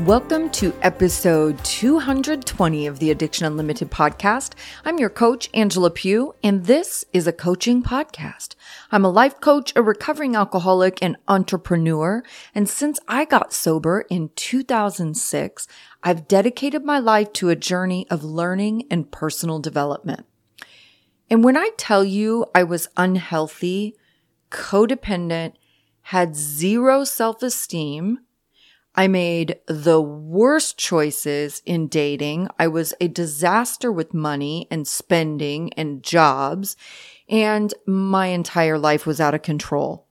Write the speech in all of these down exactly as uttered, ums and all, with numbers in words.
Welcome to episode two hundred twenty of the Addiction Unlimited podcast. I'm your coach, Angela Pugh, and this is a coaching podcast. I'm a life coach, a recovering alcoholic, and entrepreneur. And since I got sober in two thousand six, I've dedicated my life to a journey of learning and personal development. And when I tell you I was unhealthy, codependent, had zero self-esteem, I made the worst choices in dating. I was a disaster with money and spending and jobs, and my entire life was out of control.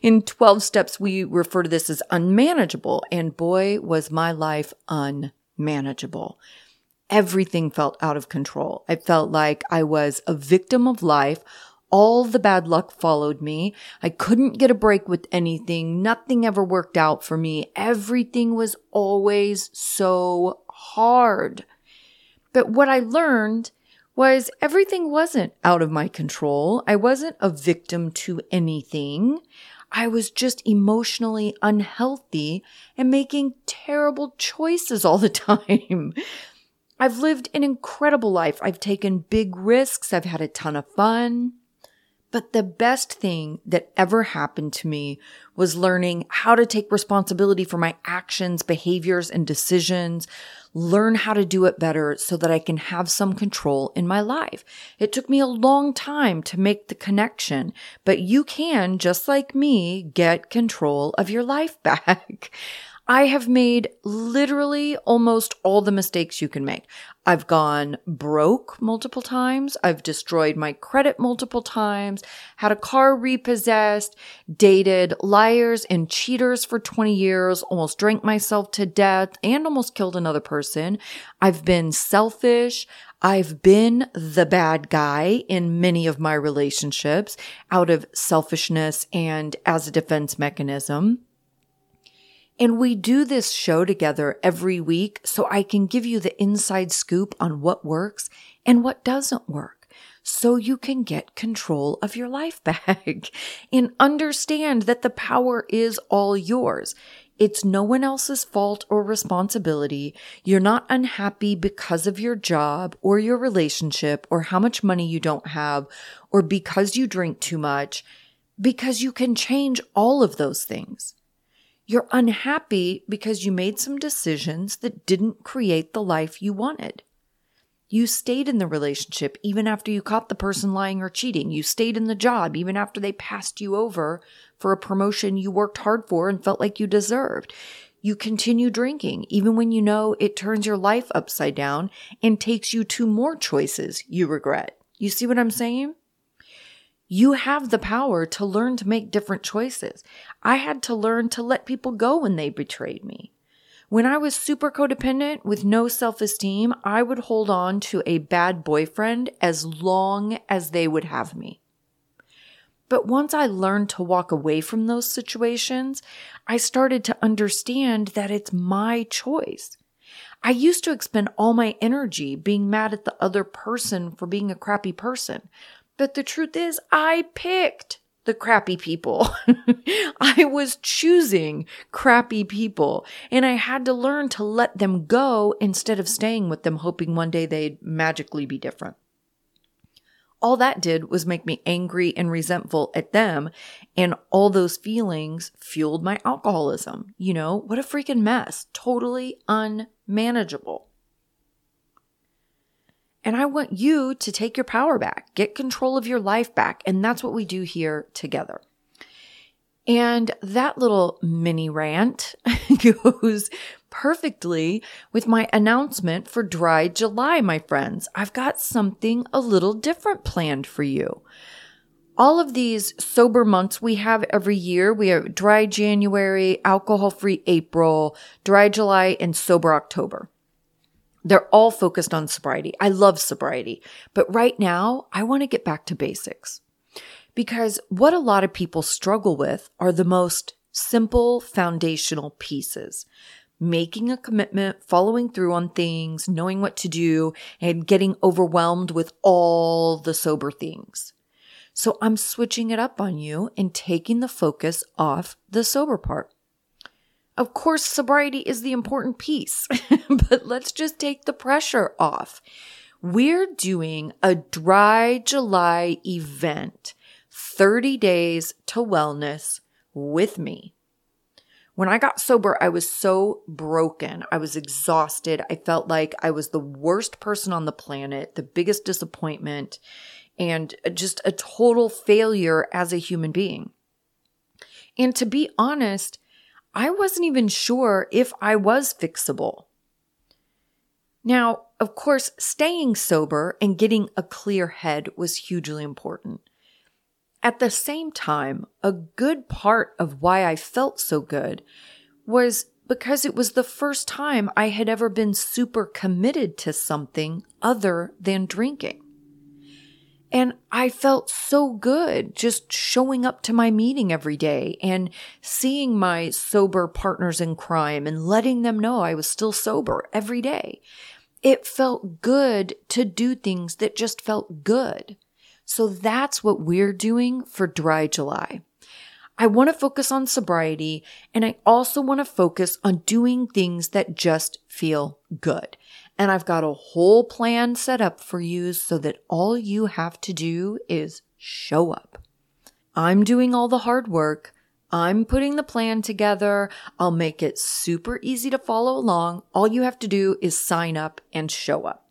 In twelve steps, we refer to this as unmanageable, and boy, was my life unmanageable. Everything felt out of control. I felt like I was a victim of life. All the bad luck followed me. I couldn't get a break with anything. Nothing ever worked out for me. Everything was always so hard. But what I learned was everything wasn't out of my control. I wasn't a victim to anything. I was just emotionally unhealthy and making terrible choices all the time. I've lived an incredible life. I've taken big risks. I've had a ton of fun. But the best thing that ever happened to me was learning how to take responsibility for my actions, behaviors, and decisions, learn how to do it better so that I can have some control in my life. It took me a long time to make the connection, but you can, just like me, get control of your life back. I have made literally almost all the mistakes you can make. I've gone broke multiple times. I've destroyed my credit multiple times, had a car repossessed, dated liars and cheaters for twenty years, almost drank myself to death, and almost killed another person. I've been selfish. I've been the bad guy in many of my relationships out of selfishness and as a defense mechanism. And we do this show together every week so I can give you the inside scoop on what works and what doesn't work so you can get control of your life back and understand that the power is all yours. It's no one else's fault or responsibility. You're not unhappy because of your job or your relationship or how much money you don't have or because you drink too much, because you can change all of those things. You're unhappy because you made some decisions that didn't create the life you wanted. You stayed in the relationship even after you caught the person lying or cheating. You stayed in the job even after they passed you over for a promotion you worked hard for and felt like you deserved. You continue drinking even when you know it turns your life upside down and takes you to more choices you regret. You see what I'm saying? You have the power to learn to make different choices. I had to learn to let people go when they betrayed me. When I was super codependent with no self-esteem, I would hold on to a bad boyfriend as long as they would have me. But once I learned to walk away from those situations, I started to understand that it's my choice. I used to expend all my energy being mad at the other person for being a crappy person. But the truth is, I picked the crappy people. I was choosing crappy people, and I had to learn to let them go instead of staying with them, hoping one day they'd magically be different. All that did was make me angry and resentful at them, and all those feelings fueled my alcoholism. You know, what a freaking mess. Totally unmanageable. And I want you to take your power back, get control of your life back. And that's what we do here together. And that little mini rant goes perfectly with my announcement for Dry July, my friends. I've got something a little different planned for you. All of these sober months we have every year, we have Dry January, Alcohol-Free April, Dry July, and Sober October. They're all focused on sobriety. I love sobriety. But right now, I want to get back to basics. Because what a lot of people struggle with are the most simple foundational pieces. Making a commitment, following through on things, knowing what to do, and getting overwhelmed with all the sober things. So I'm switching it up on you and taking the focus off the sober part. Of course, sobriety is the important piece, but let's just take the pressure off. We're doing a Dry July event, thirty days to wellness with me. When I got sober, I was so broken. I was exhausted. I felt like I was the worst person on the planet, the biggest disappointment, and just a total failure as a human being. And to be honest, I wasn't even sure if I was fixable. Now, of course, staying sober and getting a clear head was hugely important. At the same time, a good part of why I felt so good was because it was the first time I had ever been super committed to something other than drinking. And I felt so good just showing up to my meeting every day and seeing my sober partners in crime and letting them know I was still sober every day. It felt good to do things that just felt good. So that's what we're doing for Dry July. I want to focus on sobriety, and I also want to focus on doing things that just feel good. And I've got a whole plan set up for you so that all you have to do is show up. I'm doing all the hard work. I'm putting the plan together. I'll make it super easy to follow along. All you have to do is sign up and show up.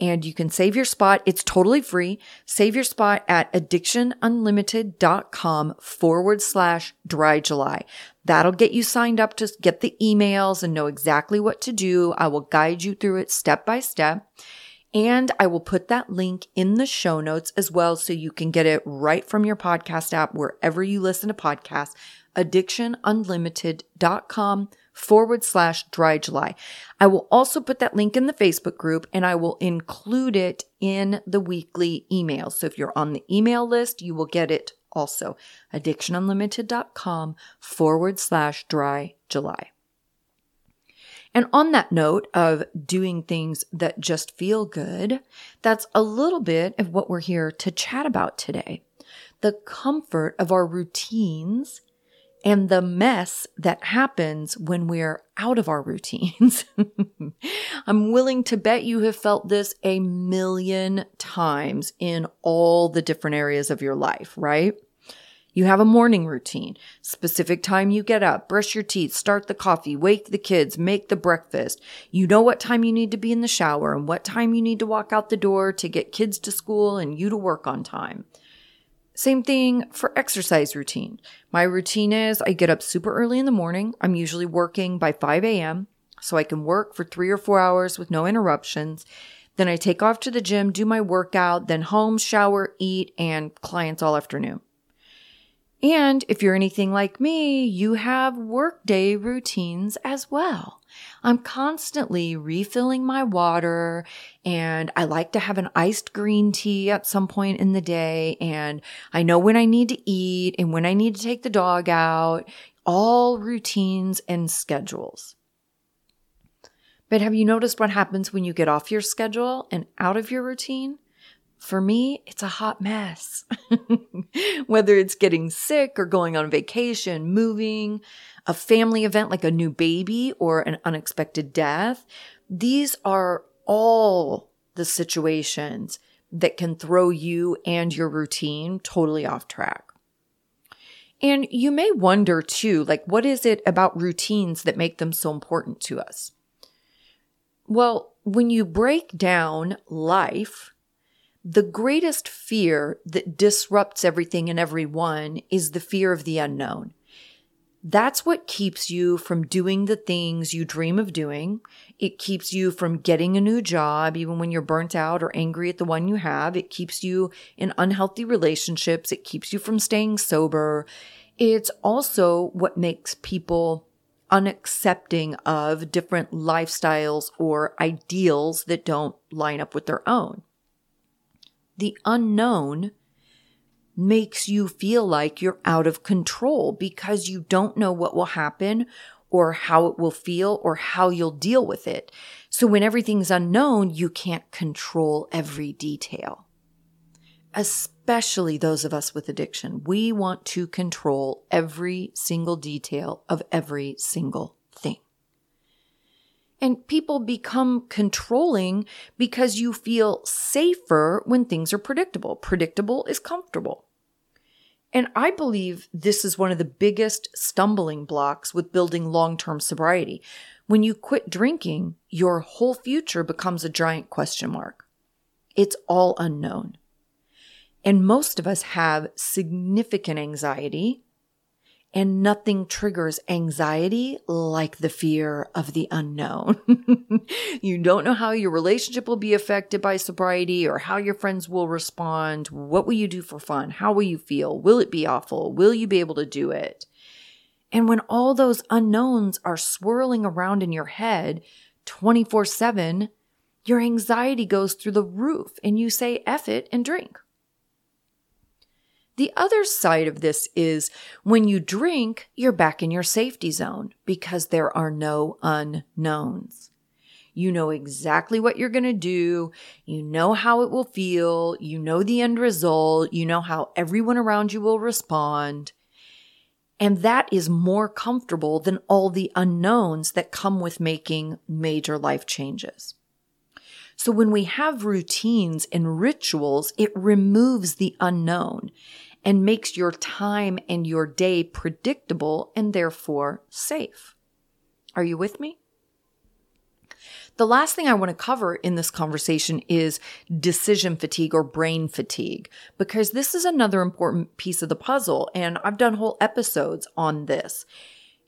And you can save your spot. It's totally free. Save your spot at addiction unlimited dot com forward slash Dry July. That'll get you signed up to get the emails and know exactly what to do. I will guide you through it step by step. And I will put that link in the show notes as well so you can get it right from your podcast app, wherever you listen to podcasts, addiction unlimited dot com forward slash Dry July. I will also put that link in the Facebook group, and I will include it in the weekly email. So if you're on the email list, you will get it also. addiction unlimited dot com forward slash Dry July. And on that note of doing things that just feel good, that's a little bit of what we're here to chat about today. The comfort of our routines and the mess that happens when we're out of our routines. I'm willing to bet you have felt this a million times in all the different areas of your life, right? You have a morning routine, specific time you get up, brush your teeth, start the coffee, wake the kids, make the breakfast. You know what time you need to be in the shower and what time you need to walk out the door to get kids to school and you to work on time. Same thing for exercise routine. My routine is I get up super early in the morning. I'm usually working by five a.m. so I can work for three or four hours with no interruptions. Then I take off to the gym, do my workout, then home, shower, eat, and clients all afternoon. And if you're anything like me, you have workday routines as well. I'm constantly refilling my water, and I like to have an iced green tea at some point in the day, and I know when I need to eat and when I need to take the dog out, all routines and schedules. But have you noticed what happens when you get off your schedule and out of your routine? For me, it's a hot mess. Whether it's getting sick or going on vacation, moving, a family event like a new baby or an unexpected death, these are all the situations that can throw you and your routine totally off track. And you may wonder too, like, what is it about routines that make them so important to us? Well, when you break down life, the greatest fear that disrupts everything and everyone is the fear of the unknown. That's what keeps you from doing the things you dream of doing. It keeps you from getting a new job, even when you're burnt out or angry at the one you have. It keeps you in unhealthy relationships. It keeps you from staying sober. It's also what makes people unaccepting of different lifestyles or ideals that don't line up with their own. The unknown makes you feel like you're out of control because you don't know what will happen or how it will feel or how you'll deal with it. So when everything's unknown, you can't control every detail. Especially those of us with addiction. We want to control every single detail of every single thing. And people become controlling because you feel safer when things are predictable. Predictable is comfortable. And I believe this is one of the biggest stumbling blocks with building long-term sobriety. When you quit drinking, your whole future becomes a giant question mark. It's all unknown. And most of us have significant anxiety, and nothing triggers anxiety like the fear of the unknown. You don't know how your relationship will be affected by sobriety or how your friends will respond. What will you do for fun? How will you feel? Will it be awful? Will you be able to do it? And when all those unknowns are swirling around in your head twenty-four seven, your anxiety goes through the roof and you say, F it and drink. The other side of this is when you drink, you're back in your safety zone because there are no unknowns. You know exactly what you're going to do. You know how it will feel. You know the end result. You know how everyone around you will respond. And that is more comfortable than all the unknowns that come with making major life changes. So when we have routines and rituals, it removes the unknown and makes your time and your day predictable and therefore safe. Are you with me? The last thing I want to cover in this conversation is decision fatigue or brain fatigue, because this is another important piece of the puzzle, and I've done whole episodes on this.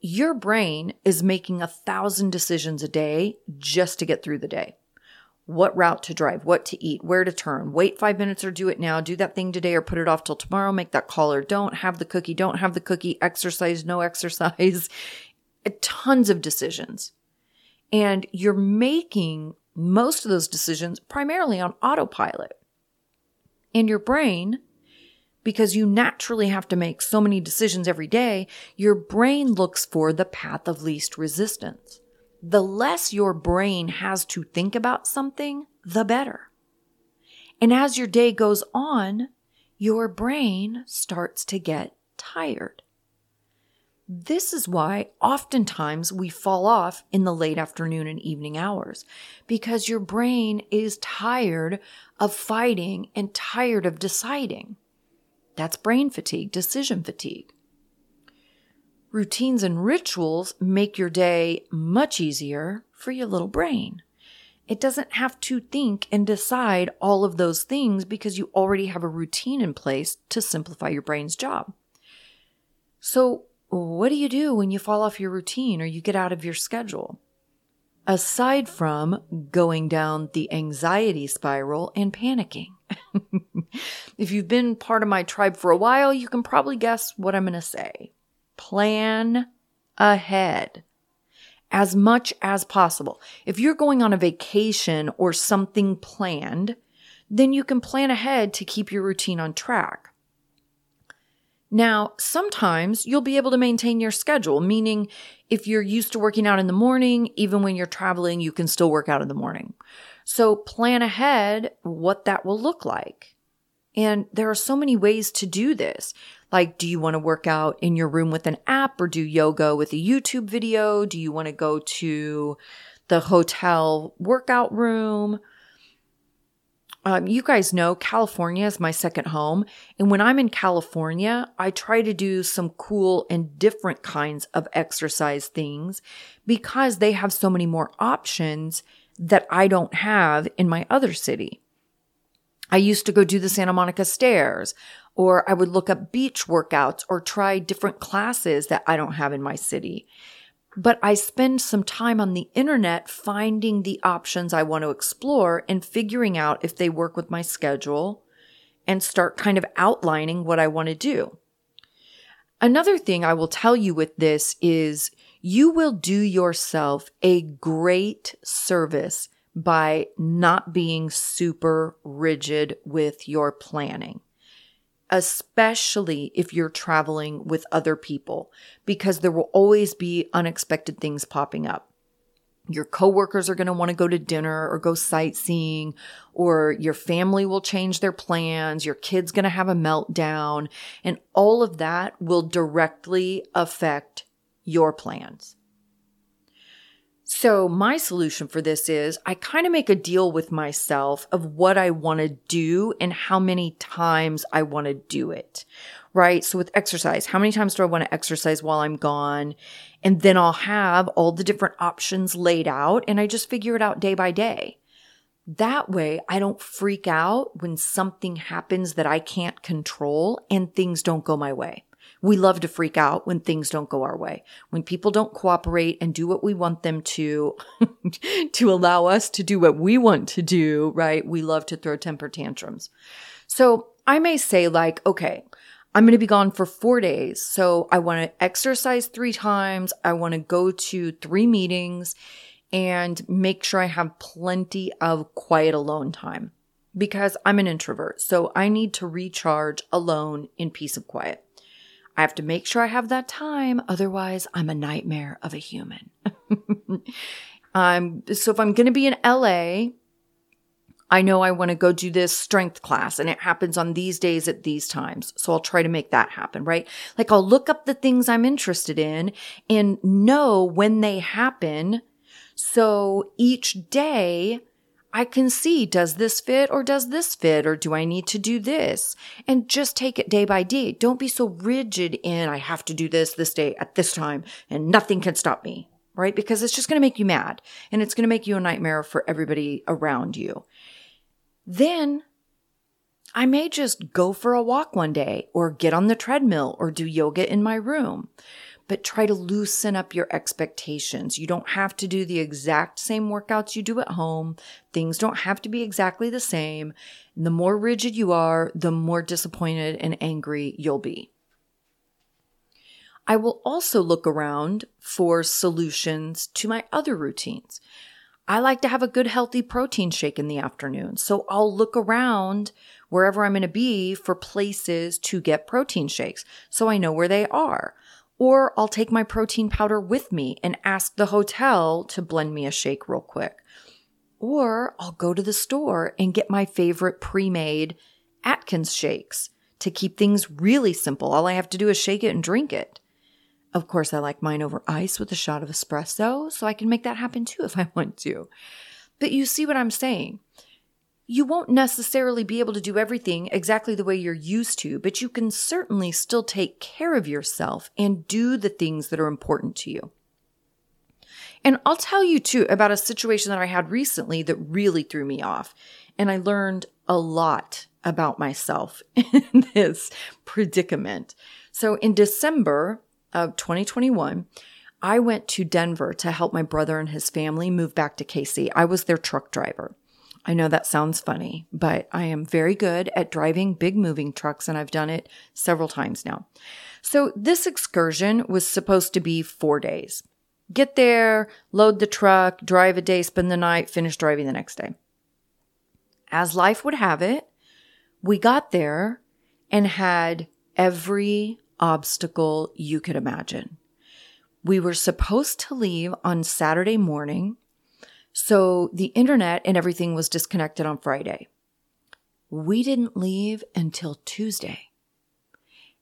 Your brain is making a thousand decisions a day just to get through the day. What route to drive, what to eat, where to turn, wait five minutes or do it now, do that thing today or put it off till tomorrow, make that call or don't, have the cookie, don't have the cookie, exercise, no exercise, tons of decisions. And you're making most of those decisions primarily on autopilot. And your brain, because you naturally have to make so many decisions every day, your brain looks for the path of least resistance. The less your brain has to think about something, the better. And as your day goes on, your brain starts to get tired. This is why oftentimes we fall off in the late afternoon and evening hours, because your brain is tired of fighting and tired of deciding. That's brain fatigue, decision fatigue. Routines and rituals make your day much easier for your little brain. It doesn't have to think and decide all of those things because you already have a routine in place to simplify your brain's job. So, what do you do when you fall off your routine or you get out of your schedule? Aside from going down the anxiety spiral and panicking. If you've been part of my tribe for a while, you can probably guess what I'm going to say. Plan ahead as much as possible. If you're going on a vacation or something planned, then you can plan ahead to keep your routine on track. Now, sometimes you'll be able to maintain your schedule, meaning if you're used to working out in the morning, even when you're traveling, you can still work out in the morning. So plan ahead what that will look like. And there are so many ways to do this. Like, do you want to work out in your room with an app or do yoga with a YouTube video? Do you want to go to the hotel workout room? Um, you guys know California is my second home. And when I'm in California, I try to do some cool and different kinds of exercise things because they have so many more options that I don't have in my other city. I used to go do the Santa Monica stairs, or I would look up beach workouts or try different classes that I don't have in my city. But I spend some time on the internet finding the options I want to explore and figuring out if they work with my schedule and start kind of outlining what I want to do. Another thing I will tell you with this is you will do yourself a great service by not being super rigid with your planning, especially if you're traveling with other people, because there will always be unexpected things popping up. Your coworkers are going to want to go to dinner or go sightseeing, or your family will change their plans. Your kid's going to have a meltdown, and all of that will directly affect your plans. So my solution for this is I kind of make a deal with myself of what I want to do and how many times I want to do it, right? So with exercise, how many times do I want to exercise while I'm gone? And then I'll have all the different options laid out, and I just figure it out day by day. That way I don't freak out when something happens that I can't control and things don't go my way. We love to freak out when things don't go our way, when people don't cooperate and do what we want them to, to allow us to do what we want to do, right? We love to throw temper tantrums. So I may say like, okay, I'm going to be gone for four days. So I want to exercise three times. I want to go to three meetings and make sure I have plenty of quiet alone time, because I'm an introvert. So I need to recharge alone in peace and quiet. I have to make sure I have that time. Otherwise, I'm a nightmare of a human. um, so if I'm going to be in L A, I know I want to go do this strength class, and it happens on these days at these times. So I'll try to make that happen, right? Like I'll look up the things I'm interested in and know when they happen. So each day I can see, does this fit or does this fit, or do I need to do this? And just take it day by day. Don't be so rigid in, I have to do this this day at this time and nothing can stop me, right? Because it's just going to make you mad, and it's going to make you a nightmare for everybody around you. Then I may just go for a walk one day, or get on the treadmill, or do yoga in my room. But try to loosen up your expectations. You don't have to do the exact same workouts you do at home. Things don't have to be exactly the same. And the more rigid you are, the more disappointed and angry you'll be. I will also look around for solutions to my other routines. I like to have a good healthy protein shake in the afternoon. So I'll look around wherever I'm going to be for places to get protein shakes, so I know where they are. Or I'll take my protein powder with me and ask the hotel to blend me a shake real quick. Or I'll go to the store and get my favorite pre-made Atkins shakes to keep things really simple. All I have to do is shake it and drink it. Of course, I like mine over ice with a shot of espresso, so I can make that happen too if I want to. But you see what I'm saying? You won't necessarily be able to do everything exactly the way you're used to, but you can certainly still take care of yourself and do the things that are important to you. And I'll tell you too about a situation that I had recently that really threw me off. And I learned a lot about myself in this predicament. So in December of twenty twenty-one, I went to Denver to help my brother and his family move back to K C. I was their truck driver. I know that sounds funny, but I am very good at driving big moving trucks, and I've done it several times now. So this excursion was supposed to be four days. Get there, load the truck, drive a day, spend the night, finish driving the next day. As life would have it, we got there and had every obstacle you could imagine. We were supposed to leave on Saturday morning, so the internet and everything was disconnected on Friday. We didn't leave until Tuesday.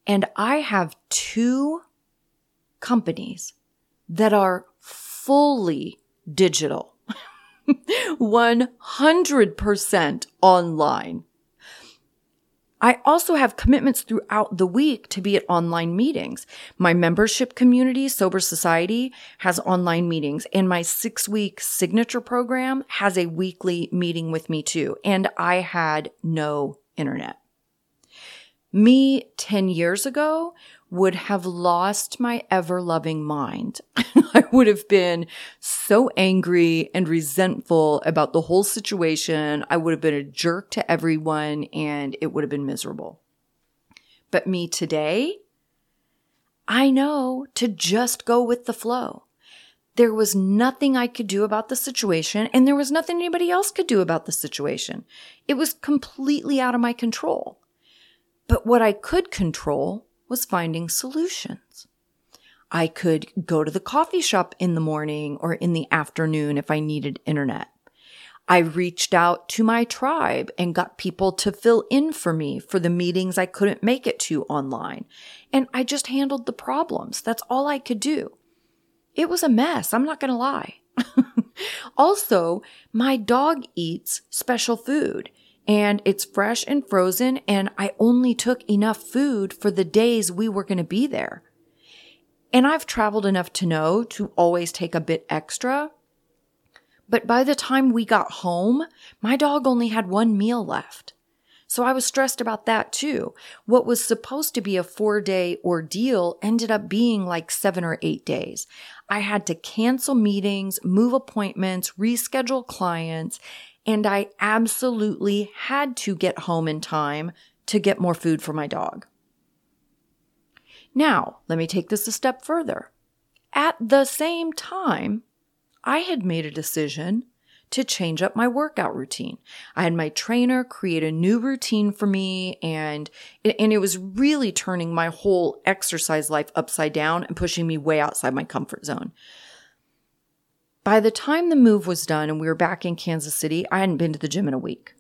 And I have two companies that are fully digital, one hundred percent online. I also have commitments throughout the week to be at online meetings. My membership community, Sober Society, has online meetings, and my six-week signature program has a weekly meeting with me too, and I had no internet. Me ten years ago would have lost my ever-loving mind. I would have been so angry and resentful about the whole situation. I would have been a jerk to everyone, and it would have been miserable. But me today, I know to just go with the flow. There was nothing I could do about the situation, and there was nothing anybody else could do about the situation. It was completely out of my control. But what I could control was finding solutions. I could go to the coffee shop in the morning or in the afternoon if I needed internet. I reached out to my tribe and got people to fill in for me for the meetings I couldn't make it to online. And I just handled the problems. That's all I could do. It was a mess. I'm not going to lie. Also, my dog eats special food and it's fresh and frozen. And I only took enough food for the days we were going to be there. And I've traveled enough to know to always take a bit extra. But by the time we got home, my dog only had one meal left. So I was stressed about that too. What was supposed to be a four-day ordeal ended up being like seven or eight days. I had to cancel meetings, move appointments, reschedule clients, and I absolutely had to get home in time to get more food for my dog. Now, let me take this a step further. At the same time, I had made a decision to change up my workout routine. I had my trainer create a new routine for me, and it, and it was really turning my whole exercise life upside down and pushing me way outside my comfort zone. By the time the move was done and we were back in Kansas City, I hadn't been to the gym in a week.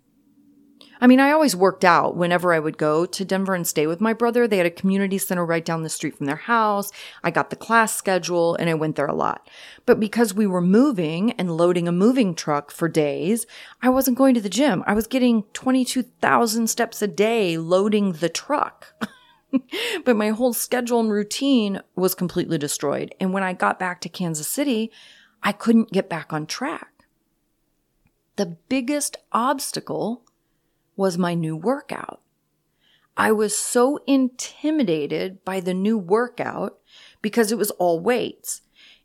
I mean, I always worked out whenever I would go to Denver and stay with my brother. They had a community center right down the street from their house. I got the class schedule and I went there a lot. But because we were moving and loading a moving truck for days, I wasn't going to the gym. I was getting twenty-two thousand steps a day loading the truck. But my whole schedule and routine was completely destroyed. And when I got back to Kansas City, I couldn't get back on track. The biggest obstacle was my new workout. I was so intimidated by the new workout because it was all weights.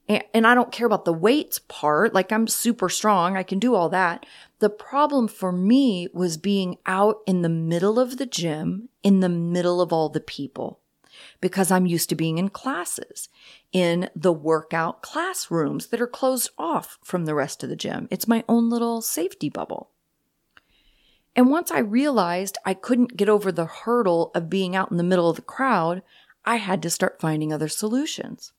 And, and I don't care about the weights part. Like, I'm super strong. I can do all that. The problem for me was being out in the middle of the gym, in the middle of all the people, because I'm used to being in classes, in the workout classrooms that are closed off from the rest of the gym. It's my own little safety bubble. And once I realized I couldn't get over the hurdle of being out in the middle of the crowd, I had to start finding other solutions.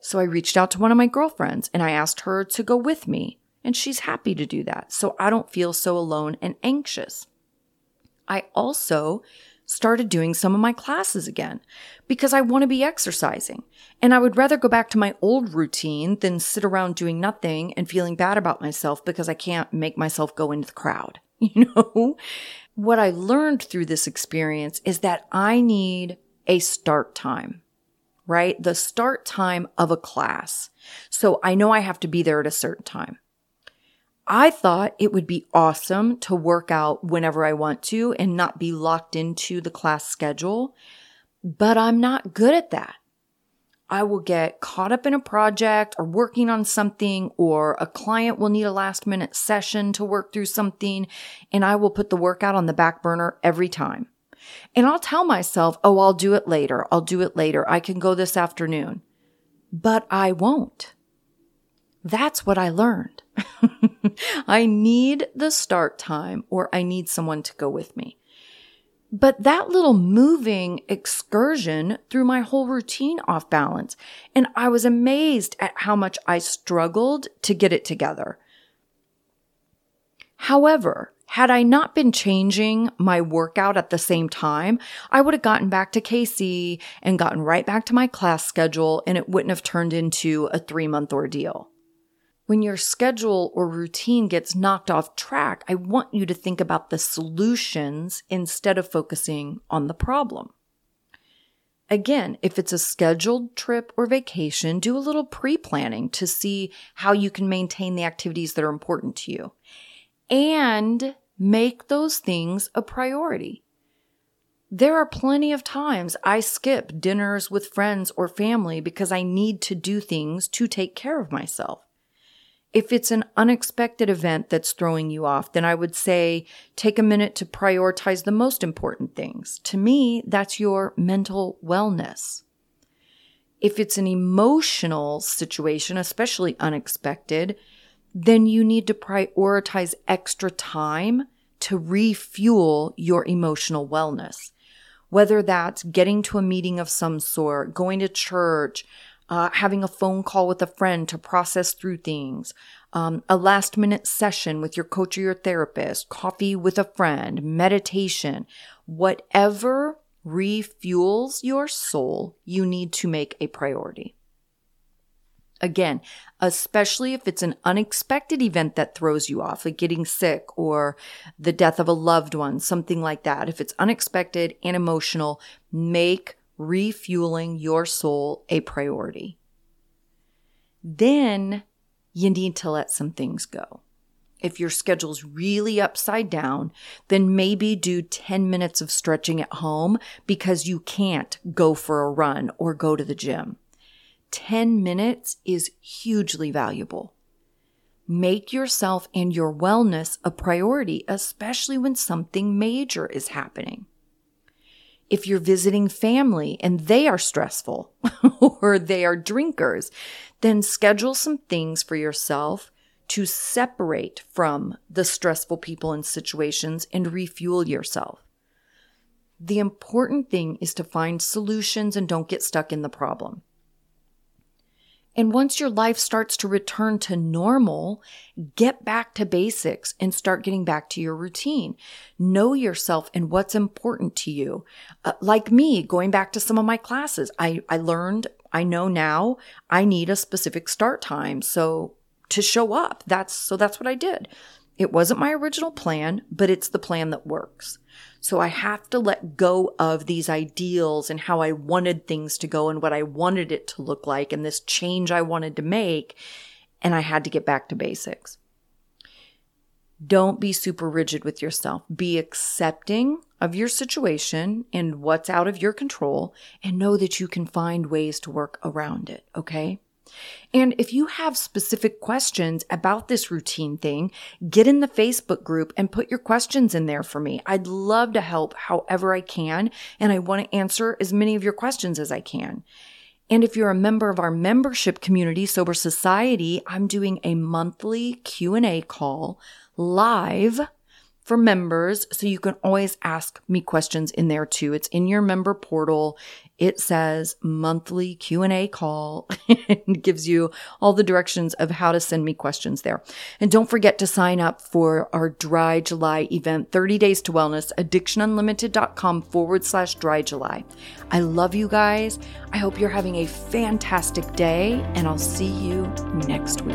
So I reached out to one of my girlfriends and I asked her to go with me, and she's happy to do that, so I don't feel so alone and anxious. I also started doing some of my classes again because I want to be exercising, and I would rather go back to my old routine than sit around doing nothing and feeling bad about myself because I can't make myself go into the crowd. You know, what I learned through this experience is that I need a start time, right? The start time of a class. So I know I have to be there at a certain time. I thought it would be awesome to work out whenever I want to and not be locked into the class schedule, but I'm not good at that. I will get caught up in a project or working on something, or a client will need a last minute session to work through something, and I will put the workout on the back burner every time. And I'll tell myself, oh, I'll do it later. I'll do it later. I can go this afternoon. But I won't. That's what I learned. I need the start time, or I need someone to go with me. But that little moving excursion threw my whole routine off balance, and I was amazed at how much I struggled to get it together. However, had I not been changing my workout at the same time, I would have gotten back to K C and gotten right back to my class schedule, and it wouldn't have turned into a three-month ordeal. When your schedule or routine gets knocked off track, I want you to think about the solutions instead of focusing on the problem. Again, if it's a scheduled trip or vacation, do a little pre-planning to see how you can maintain the activities that are important to you. And make those things a priority. There are plenty of times I skip dinners with friends or family because I need to do things to take care of myself. If it's an unexpected event that's throwing you off, then I would say take a minute to prioritize the most important things. To me, that's your mental wellness. If it's an emotional situation, especially unexpected, then you need to prioritize extra time to refuel your emotional wellness. Whether that's getting to a meeting of some sort, going to church, uh, having a phone call with a friend to process through things, um, a last minute session with your coach or your therapist, coffee with a friend, meditation, whatever refuels your soul, you need to make a priority. Again, especially if it's an unexpected event that throws you off, like getting sick or the death of a loved one, something like that. If it's unexpected and emotional, make refueling your soul a priority. Then you need to let some things go. If your schedule's really upside down, then maybe do ten minutes of stretching at home because you can't go for a run or go to the gym. ten minutes is hugely valuable. Make yourself and your wellness a priority, especially when something major is happening. If you're visiting family and they are stressful or they are drinkers, then schedule some things for yourself to separate from the stressful people and situations and refuel yourself. The important thing is to find solutions and don't get stuck in the problem. And once your life starts to return to normal, get back to basics and start getting back to your routine. Know yourself and what's important to you. Uh, like me, going back to some of my classes, I, I learned, I know now, I need a specific start time. So to show up, that's so that's what I did. It wasn't my original plan, but it's the plan that works. So I have to let go of these ideals and how I wanted things to go and what I wanted it to look like and this change I wanted to make. And I had to get back to basics. Don't be super rigid with yourself. Be accepting of your situation and what's out of your control, and know that you can find ways to work around it, okay? And if you have specific questions about this routine thing, get in the Facebook group and put your questions in there for me. I'd love to help however I can, and I want to answer as many of your questions as I can. And if you're a member of our membership community, Sober Society, I'm doing a monthly Q and A call live for members, so you can always ask me questions in there too. It's in your member portal. It says monthly Q and A call and gives you all the directions of how to send me questions there. And don't forget to sign up for our Dry July event, thirty days to Wellness, addiction unlimited dot com forward slash Dry July. I love you guys. I hope you're having a fantastic day, and I'll see you next week.